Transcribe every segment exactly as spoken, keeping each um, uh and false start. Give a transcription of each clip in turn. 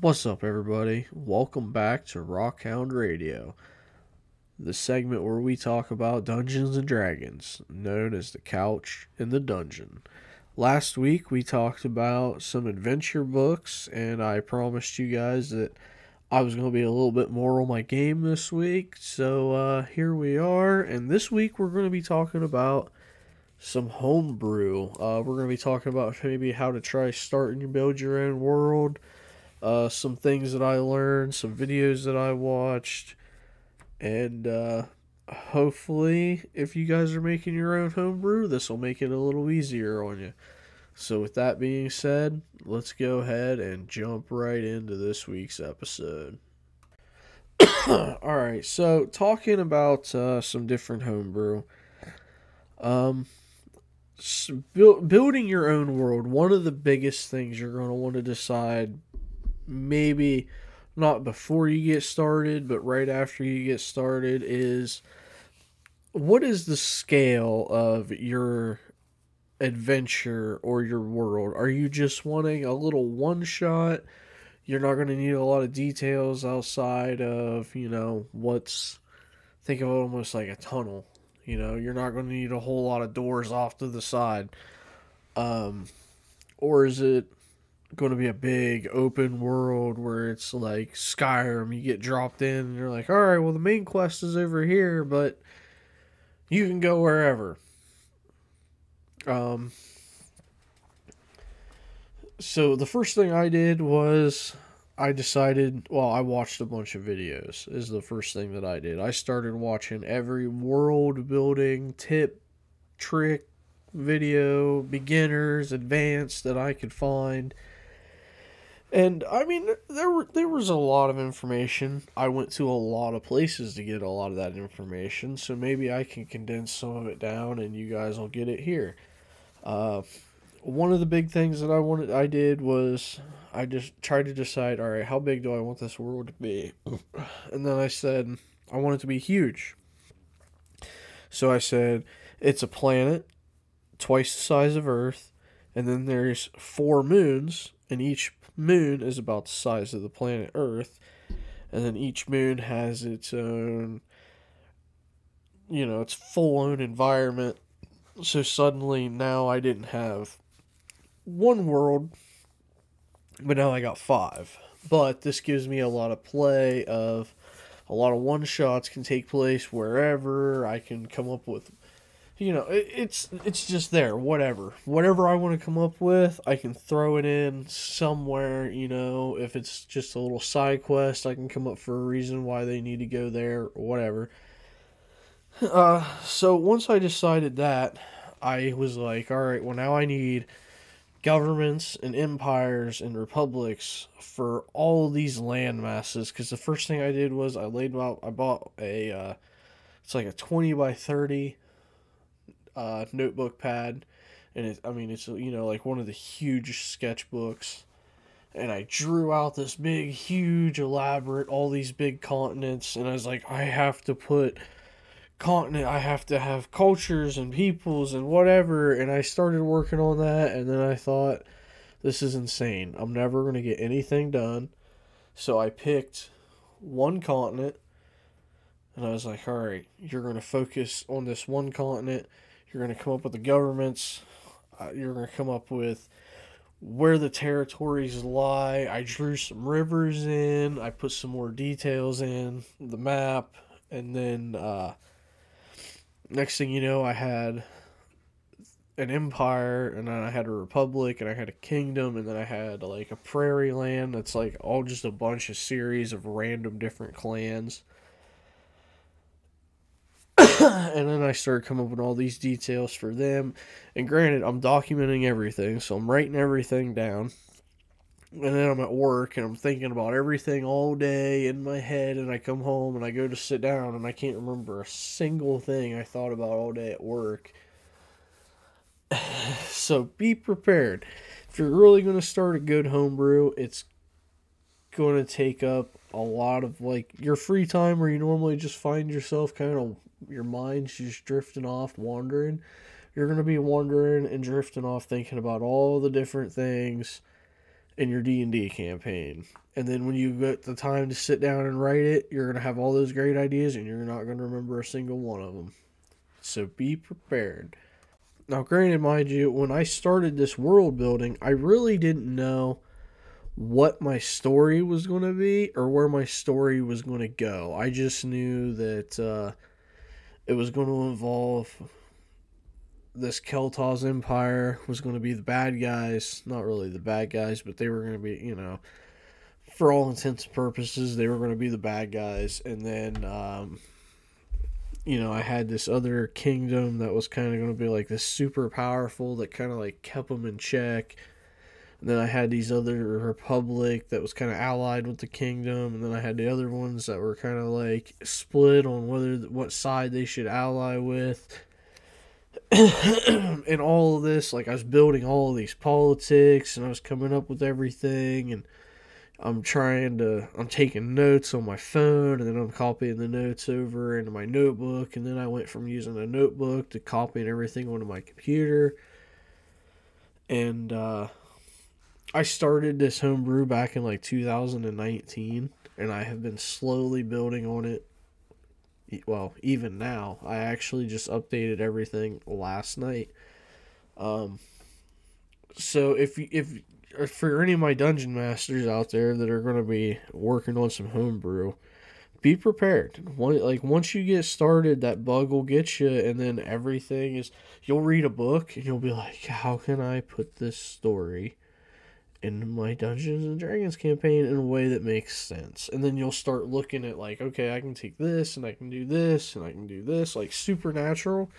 What's up, everybody? Welcome back to Rock Hound Radio, the segment where we talk about Dungeons and Dragons, known as the couch and the dungeon. Last week, we talked about some adventure books, and I promised you guys that I was going to be a little bit more on my game this week, so uh, here we are, and this week we're going to be talking about some homebrew. Uh, we're going to be talking about maybe how to try starting and build your own world. Uh, some things that I learned, some videos that I watched, and uh, hopefully if you guys are making your own homebrew, this will make it a little easier on you. So with that being said, let's go ahead and jump right into this week's episode. Alright, so talking about uh, some different homebrew. Um... So build, building your own world, one of the biggest things you're going to want to decide, maybe not before you get started, but right after you get started, is what is the scale of your adventure or your world? Are you just wanting a little one shot? You're not going to need a lot of details outside of, you know, what's, think of it almost like a tunnel. You know, you're not going to need a whole lot of doors off to the side. Um, or is it going to be a big open world where it's like Skyrim, you get dropped in and you're like, all right, well, the main quest is over here, but you can go wherever. Um, so the first thing I did was I decided, well, I watched a bunch of videos is the first thing that I did. I started watching every world building tip, trick, video, beginners, advanced that I could find. And I mean, there were, there was a lot of information. I went to a lot of places to get a lot of that information. So maybe I can condense some of it down and you guys will get it here. Uh, one of the big things that I wanted, I did was I just tried to decide, all right, how big do I want this world to be? And then I said, I want it to be huge. So I said, it's a planet twice the size of Earth, and then there's four moons, and each moon is about the size of the planet Earth, and then each moon has its own, you know, its full-on environment. So suddenly now I didn't have one world, but now I got five. But this gives me a lot of play of a lot of one-shots can take place wherever. I can come up with, you know, it, it's it's just there, whatever. Whatever I want to come up with, I can throw it in somewhere, you know. If it's just a little side quest, I can come up for a reason why they need to go there, or whatever. Uh, so once I decided that, I was like, all right, well, now I need governments and empires and republics for all these land masses, because the first thing I did was I laid out, I bought a, uh, it's like a twenty by thirty uh, notebook pad, and it, I mean, it's, you know, like one of the huge sketchbooks, and I drew out this big, huge, elaborate, all these big continents, and I was like, I have to put continent, I have to have cultures and peoples and whatever, and I started working on that, and then I thought, this is insane, I'm never going to get anything done. So I picked one continent, and I was like, alright, you're going to focus on this one continent, you're going to come up with the governments, uh, you're going to come up with where the territories lie. I drew some rivers in, I put some more details in the map, and then uh next thing you know, I had an empire, and then I had a republic, and I had a kingdom, and then I had, like, a prairie land that's, like, all just a bunch of series of random different clans. And then I started coming up with all these details for them, and granted, I'm documenting everything, so I'm writing everything down, and then I'm at work, and I'm thinking about everything all day in my head, and I come home, and I go to sit down, and I can't remember a single thing I thought about all day at work. So be prepared. If you're really going to start a good homebrew, it's going to take up a lot of, like, your free time where you normally just find yourself kind of, your mind's just drifting off, wandering. You're going to be wandering and drifting off, thinking about all the different things in your D and D campaign. And then when you get the time to sit down and write it, you're going to have all those great ideas and you're not going to remember a single one of them. So be prepared. Now, granted, mind you, when I started this world building, I really didn't know what my story was going to be or where my story was going to go. I just knew that uh, it was going to involve this Kel'Thas Empire was going to be the bad guys. Not really the bad guys, but they were going to be, you know, for all intents and purposes, they were going to be the bad guys. And then, um, you know, I had this other kingdom that was kind of going to be like this super powerful that kind of like kept them in check. And then I had these other republic that was kind of allied with the kingdom. And then I had the other ones that were kind of like split on whether what side they should ally with. And all of this, like I was building all of these politics and I was coming up with everything and I'm trying to, I'm taking notes on my phone and then I'm copying the notes over into my notebook. And then I went from using a notebook to copying everything onto my computer. And, uh, I started this homebrew back in like two thousand nineteen and I have been slowly building on it. Well, even now, I actually just updated everything last night. Um, so if if for any of my dungeon masters out there that are going to be working on some homebrew, be prepared. One, like once you get started, that bug will get you, and then everything is. You'll read a book and you'll be like, "How can I put this story in my Dungeons and Dragons campaign in a way that makes sense?" And then you'll start looking at like, okay, I can take this and I can do this and I can do this. Like Supernatural,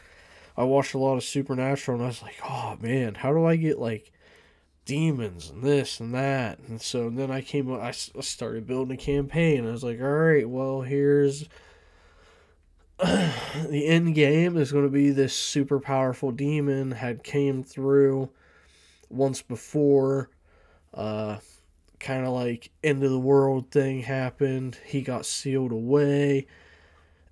I watched a lot of Supernatural and I was like, oh man, how do I get like demons and this and that? And so and then I came up, I started building a campaign. I was like, all right, well, here's the end game is going to be this super powerful demon had came through once before. Uh, kind of like end of the world thing happened. He got sealed away.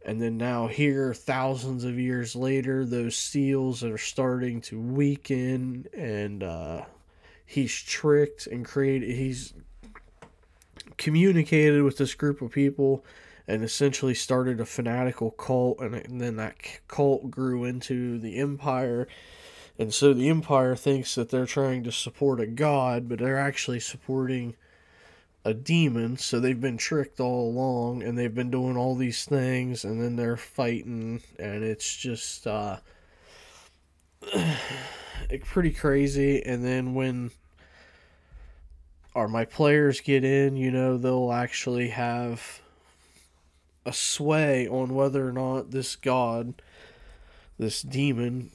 And then now here, thousands of years later, those seals are starting to weaken and, uh, he's tricked and created, he's communicated with this group of people and essentially started a fanatical cult. And, and then that cult grew into the empire. And so the Empire thinks that they're trying to support a god, but they're actually supporting a demon. So they've been tricked all along, and they've been doing all these things, and then they're fighting, and it's just uh, pretty crazy. And then when or my players get in, you know, they'll actually have a sway on whether or not this god, this demon,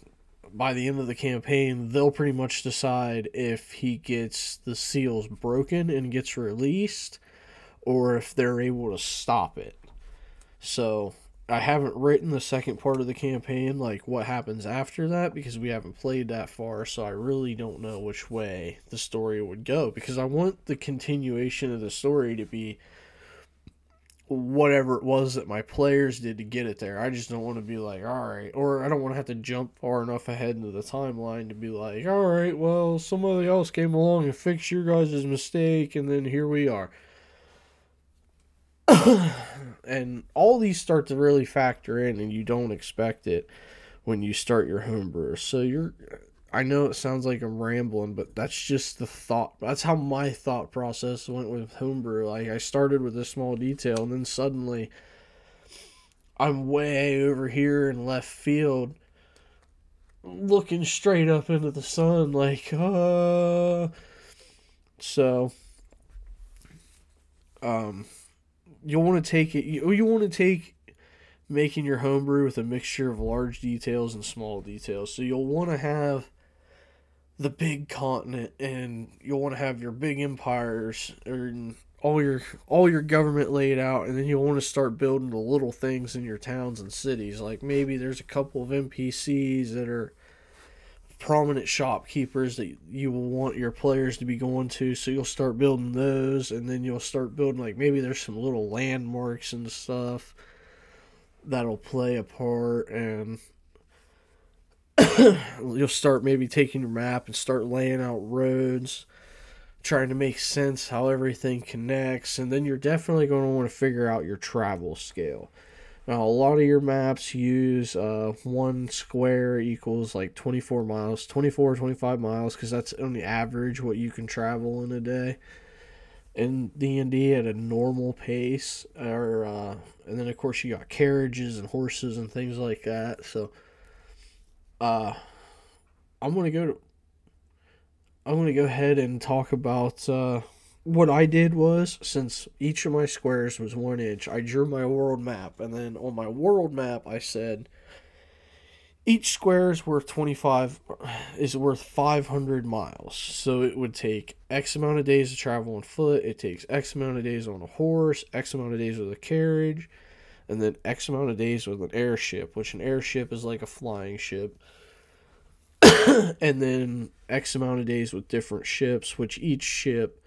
by the end of the campaign, they'll pretty much decide if he gets the seals broken and gets released or if they're able to stop it. So I haven't written the second part of the campaign, like what happens after that, because we haven't played that far. So I really don't know which way the story would go, because I want the continuation of the story to be whatever it was that my players did to get it there. I just don't want to be like, all right, or I don't want to have to jump far enough ahead into the timeline to be like, all right, well, somebody else came along and fixed your guys' mistake, and then here we are. And all these start to really factor in, and you don't expect it when you start your homebrew. So you're, I know it sounds like I'm rambling, but that's just the thought. That's how my thought process went with homebrew. Like, I started with a small detail, and then suddenly I'm way over here in left field, looking straight up into the sun, like, uh... So, um, you'll want to take it, you, you want to take making your homebrew with a mixture of large details and small details. So you'll want to have the big continent, and you'll want to have your big empires and all your all your government laid out, and then you'll want to start building the little things in your towns and cities. Like maybe there's a couple of N P Cs that are prominent shopkeepers that you will want your players to be going to, so you'll start building those, and then you'll start building like maybe there's some little landmarks and stuff that'll play a part, and you'll start maybe taking your map and start laying out roads trying to make sense how everything connects, and then you're definitely going to want to figure out your travel scale. Now, a lot of your maps use uh, one square equals like twenty-four miles, twenty-four or twenty-five miles, because that's on the average what you can travel in a day in D and D at a normal pace. Or uh, and then, of course, you got carriages and horses and things like that. So, uh, I'm gonna go to, I'm gonna go ahead and talk about. Uh, What I did was, since each of my squares was one inch, I drew my world map. And then on my world map, I said, each square is worth twenty-five, is worth five hundred miles. So it would take X amount of days to travel on foot. It takes X amount of days on a horse, X amount of days with a carriage, and then X amount of days with an airship, which an airship is like a flying ship. And then X amount of days with different ships, which each ship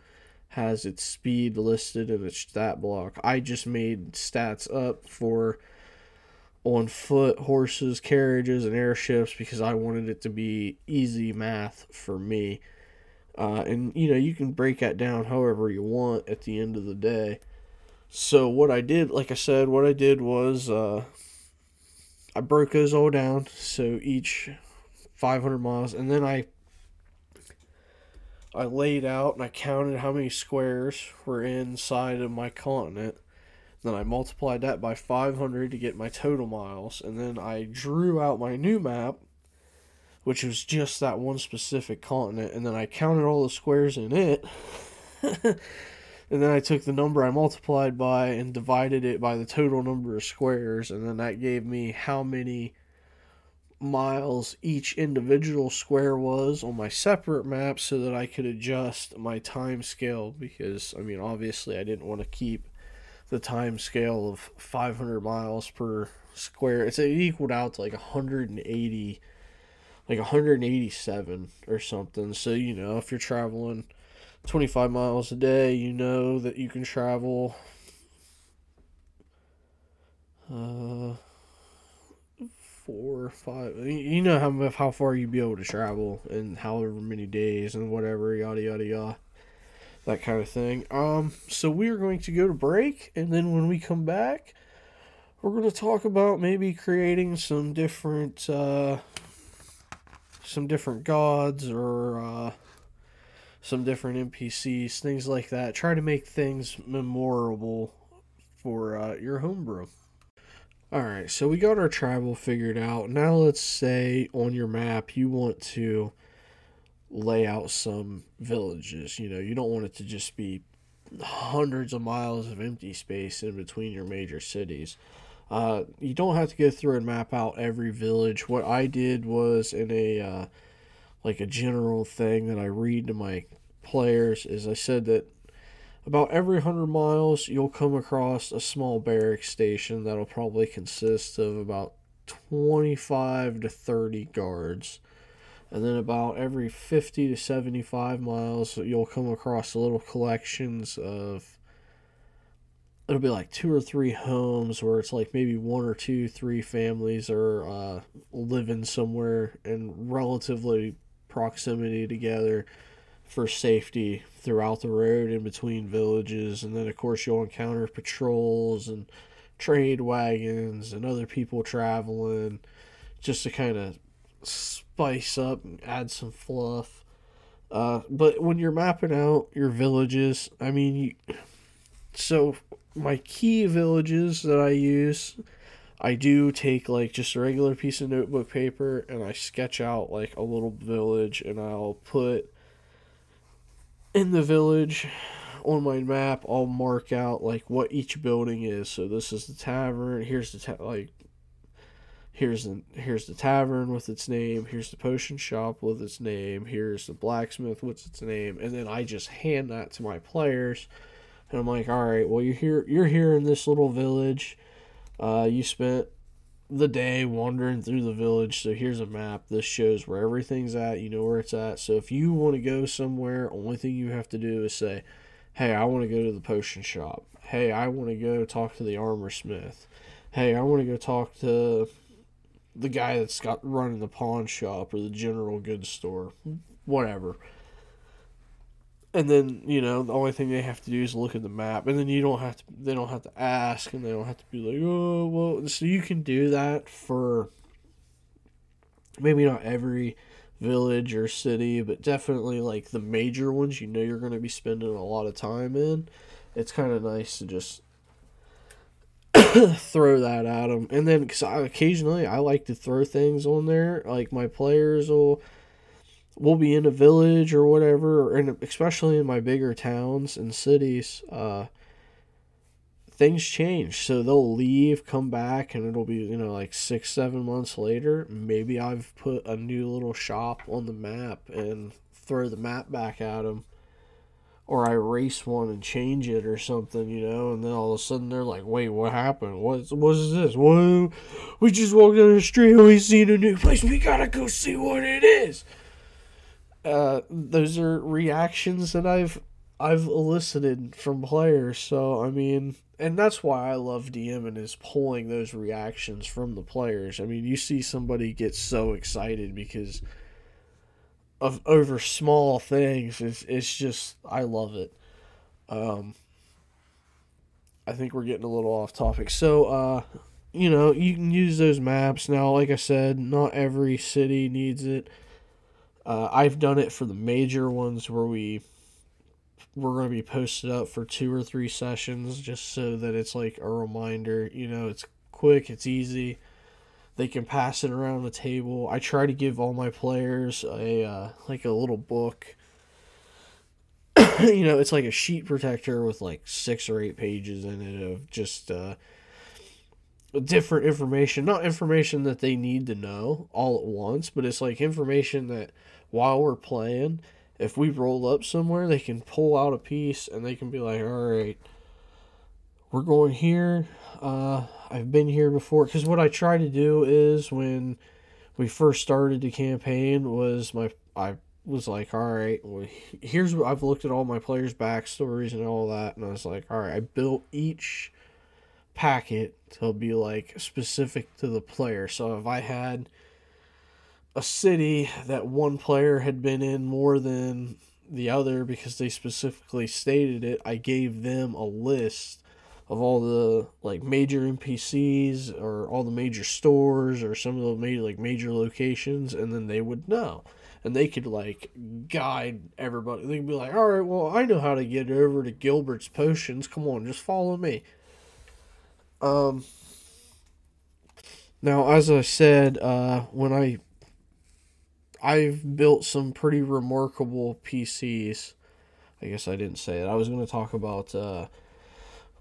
has its speed listed in its stat block. I just made stats up for on foot, horses, carriages, and airships because I wanted it to be easy math for me. Uh, and, you know, you can break that down however you want at the end of the day. So what I did, like I said, what I did was uh, I broke those all down. So each five hundred miles. And then I I laid out and I counted how many squares were inside of my continent. Then I multiplied that by five hundred to get my total miles. And then I drew out my new map, which was just that one specific continent. And then I counted all the squares in it. And then I took the number I multiplied by and divided it by the total number of squares. And then that gave me how many miles each individual square was on my separate map so that I could adjust my time scale, because I mean obviously I didn't want to keep the time scale of five hundred miles per square. It's it equaled out to like one hundred eighty, like one hundred eighty-seven or something. So you know, if you're traveling twenty-five miles a day, you know that you can travel uh four or five, you know how how far you'd be able to travel in however many days and whatever, yada yada yada, that kind of thing. Um, so we're going to go to break, and then when we come back, we're going to talk about maybe creating some different, uh, some different gods or uh, some different N P Cs, things like that. Try to make things memorable for uh, your homebrew. Alright, so we got our travel figured out. Now let's say on your map you want to lay out some villages. You know, you don't want it to just be hundreds of miles of empty space in between your major cities. Uh, you don't have to go through and map out every village. What I did was in a, uh, like a general thing that I read to my players is I said that about every one hundred miles, you'll come across a small barracks station that'll probably consist of about twenty-five to thirty guards. And then about every fifty to seventy-five miles, you'll come across little collections of, it'll be like two or three homes where it's like maybe one or two, three families are uh, living somewhere in relatively proximity together for safety throughout the road in between villages. And then of course you'll encounter patrols and trade wagons and other people traveling just to kind of spice up and add some fluff. Uh, but when you're mapping out your villages, I mean, you, so my key villages that I use, I do take like just a regular piece of notebook paper and I sketch out like a little village, and I'll put in the village on my map, I'll mark out like what each building is. So this is the tavern. Here's the ta- like. Here's the here's the tavern with its name. Here's the potion shop with its name. Here's the blacksmith with its name. And then I just hand that to my players, and I'm like, all right, well you're here you're here in this little village. Uh, you spent the day wandering through the village, so here's a map. This shows where everything's at. You know where it's at. So if you want to go somewhere, only thing you have to do is say, hey, I want to go to the potion shop. Hey, I want to go talk to the armor smith. Hey, I want to go talk to the guy that's got running the pawn shop or the general goods store, whatever. And then, you know, the only thing they have to do is look at the map, and then you don't have to, they don't have to ask, and they don't have to be like, oh, well, so you can do that for maybe not every village or city, but definitely, like, the major ones you know you're going to be spending a lot of time in. It's kind of nice to just throw that at them. And then, because I, occasionally, I like to throw things on there, like, my players will... we'll be in a village or whatever, and especially in my bigger towns and cities, uh, things change. So they'll leave, come back, and it'll be, you know, like six, seven months later. Maybe I've put a new little shop on the map and throw the map back at them. Or I erase one and change it or something, you know, and then all of a sudden they're like, wait, what happened? What, what is this? Whoa, we just walked down the street and we seen a new place. We gotta go see what it is. Uh, those are reactions that I've I've elicited from players. So, I mean, and that's why I love DMing, is pulling those reactions from the players. I mean, you see somebody get so excited because of over small things. It's, it's just, I love it. Um, I think we're getting a little off topic. So, uh, you know, you can use those maps. Now, like I said, not every city needs it. Uh, I've done it for the major ones where we, we're going to be posted up for two or three sessions just so that it's like a reminder, you know, it's quick, it's easy. They can pass it around the table. I try to give all my players a, uh, like a little book. You know, it's like a sheet protector with like six or eight pages in it of just, uh, different information, not information that they need to know all at once, but it's like information that while we're playing, if we roll up somewhere, they can pull out a piece and they can be like, all right, we're going here. Uh, I've been here before. Because what I try to do is when we first started the campaign was my, I was like, all right, well, here's what I've looked at all my players' backstories and all that. And I was like, all right, I built each packet to be like specific to the player. So if I had a city that one player had been in more than the other because they specifically stated it, I gave them a list of all the like major N P Cs or all the major stores or some of the major, like major locations, and then they would know. And they could, like, guide everybody. They'd be like, all right, well, I know how to get over to Gilbert's Potions. Come on, just follow me. Um, now, as I said, uh, when I, I've built some pretty remarkable P Cs. I guess I didn't say it. I was going to talk about, uh,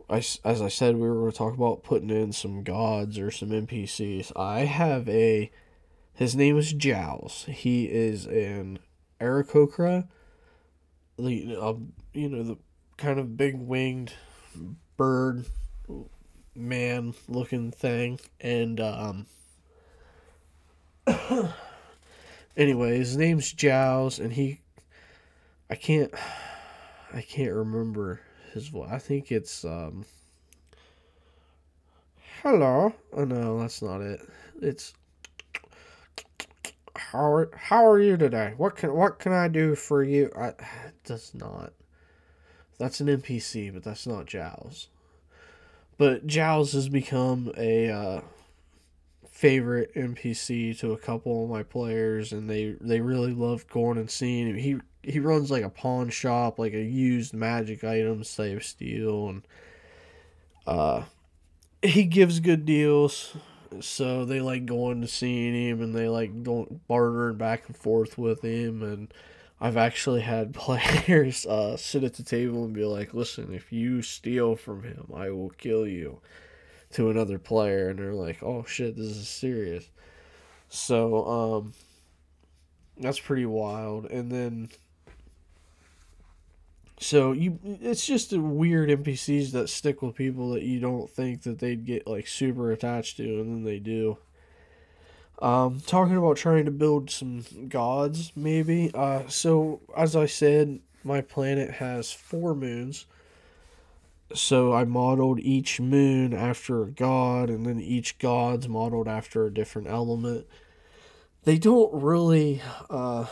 I, as I said, we were going to talk about putting in some gods or some N P Cs. I have a, his name is Jowls. He is an Aracocra, the, uh, you know, the kind of big winged bird man looking thing, and um anyway, his name's Jowls, and he I can't I can't remember his voice. I think it's um hello. Oh no, that's not it. It's how are, how are you today? What can what can I do for you? I that's not that's an N P C, but that's not Jowls. But Jowls has become a uh, favorite N P C to a couple of my players, and they, they really love going and seeing him. He, he runs like a pawn shop, like a used magic items type steal, and uh, he gives good deals, so they like going to seeing him, and they like don't bartering back and forth with him. And I've actually had players uh, sit at the table and be like, listen, if you steal from him, I will kill you, to another player. And they're like, oh shit, this is serious. So, um, that's pretty wild. And then, so you, it's just the weird N P Cs that stick with people that you don't think that they'd get like super attached to, and then they do. Um, talking about trying to build some gods, maybe. Uh, so, as I said, my planet has four moons. So, I modeled each moon after a god, and then each god's modeled after a different element. They don't really, uh,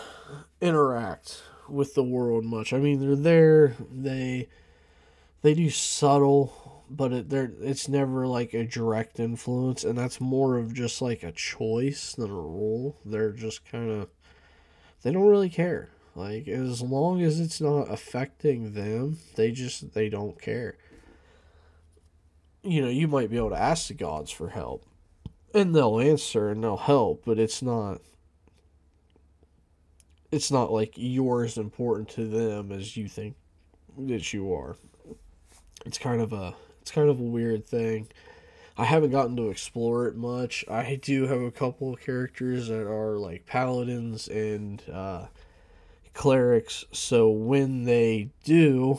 interact with the world much. I mean, they're there. They they do subtle, but it, they're it's never like a direct influence, and that's more of just like a choice than a rule. They're just kind of, they don't really care. Like, as long as it's not affecting them, they just, they don't care. You know, you might be able to ask the gods for help, and they'll answer and they'll help, but it's not, it's not like you're as important to them as you think that you are. It's kind of a, it's kind of a weird thing. I haven't gotten to explore it much. I do have a couple of characters that are like paladins and uh, clerics, so when they do,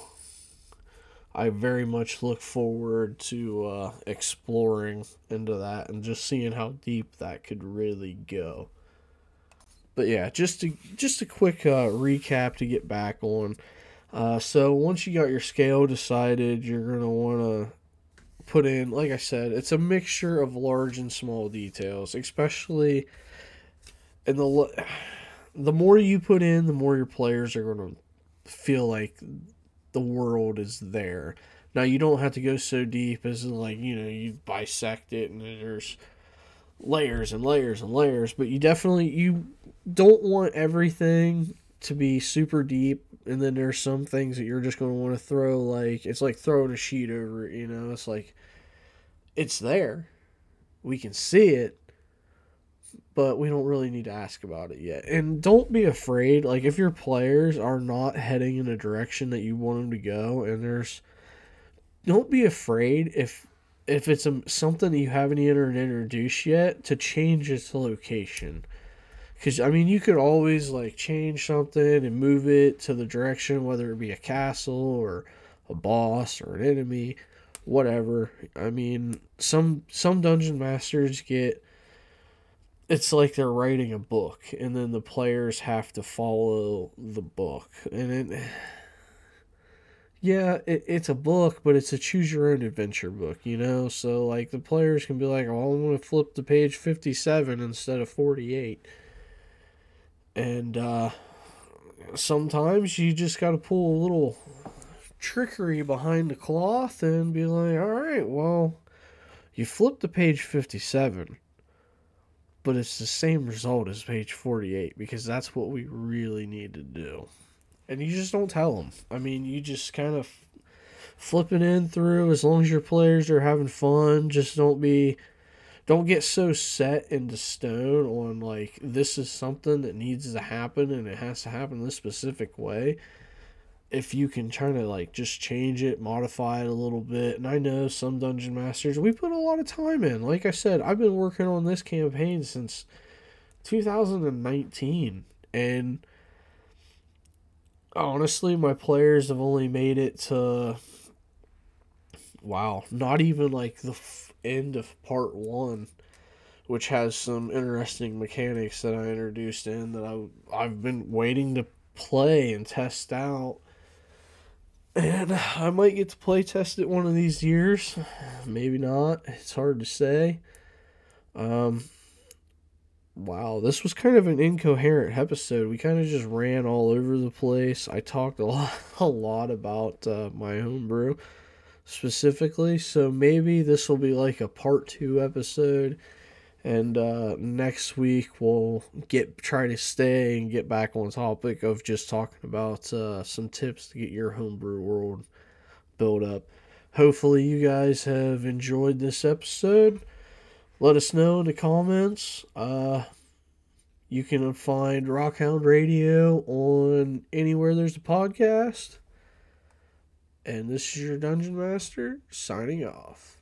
I very much look forward to uh, exploring into that and just seeing how deep that could really go. But yeah, just to, just a quick uh, recap to get back on. Uh, so once you got your scale decided, you're going to want to put in, like I said, it's a mixture of large and small details, especially in the... The more you put in, the more your players are going to feel like the world is there. Now, you don't have to go so deep as, like, you know, you bisect it and there's layers and layers and layers, but you definitely, you don't want everything to be super deep, and then there's some things that you're just going to want to throw, like, it's like throwing a sheet over it, you know, it's like, it's there, we can see it, but we don't really need to ask about it yet. And don't be afraid, like, if your players are not heading in a direction that you want them to go, and there's, don't be afraid if if it's a, something that you haven't even introduced yet, to change its location. Because, I mean, you could always, like, change something and move it to the direction, whether it be a castle or a boss or an enemy, whatever. I mean, some some dungeon masters get... It's like they're writing a book, and then the players have to follow the book. And it, yeah, it, it's a book, but it's a choose-your-own-adventure book, you know? So, like, the players can be like, oh, I'm going to flip to page fifty-seven instead of forty-eight. And uh, sometimes you just got to pull a little trickery behind the cloth and be like, all right, well, you flip to page fifty-seven. But it's the same result as page forty-eight, because that's what we really need to do. And you just don't tell them. I mean, you just kind of flip it in through, as long as your players are having fun. Just don't be, don't get so set into stone on, like, this is something that needs to happen and it has to happen this specific way. If you can try to, like, just change it, modify it a little bit. And I know some Dungeon Masters, we put a lot of time in. Like I said, I've been working on this campaign since two thousand nineteen. And honestly, my players have only made it to, wow, not even, like, the f- end of part one, which has some interesting mechanics that I introduced in that I, I've been waiting to play and test out. And I might get to play test it one of these years. Maybe not. It's hard to say. Um, wow, this was kind of an incoherent episode. We kind of just ran all over the place. I talked a lot, a lot about uh, my homebrew specifically. So maybe this will be like a part two episode. And uh, next week we'll get try to stay and get back on topic of just talking about uh, some tips to get your homebrew world built up. Hopefully you guys have enjoyed this episode. Let us know in the comments. Uh, you can find Rock Hound Radio on anywhere there's a podcast. And this is your Dungeon Master signing off.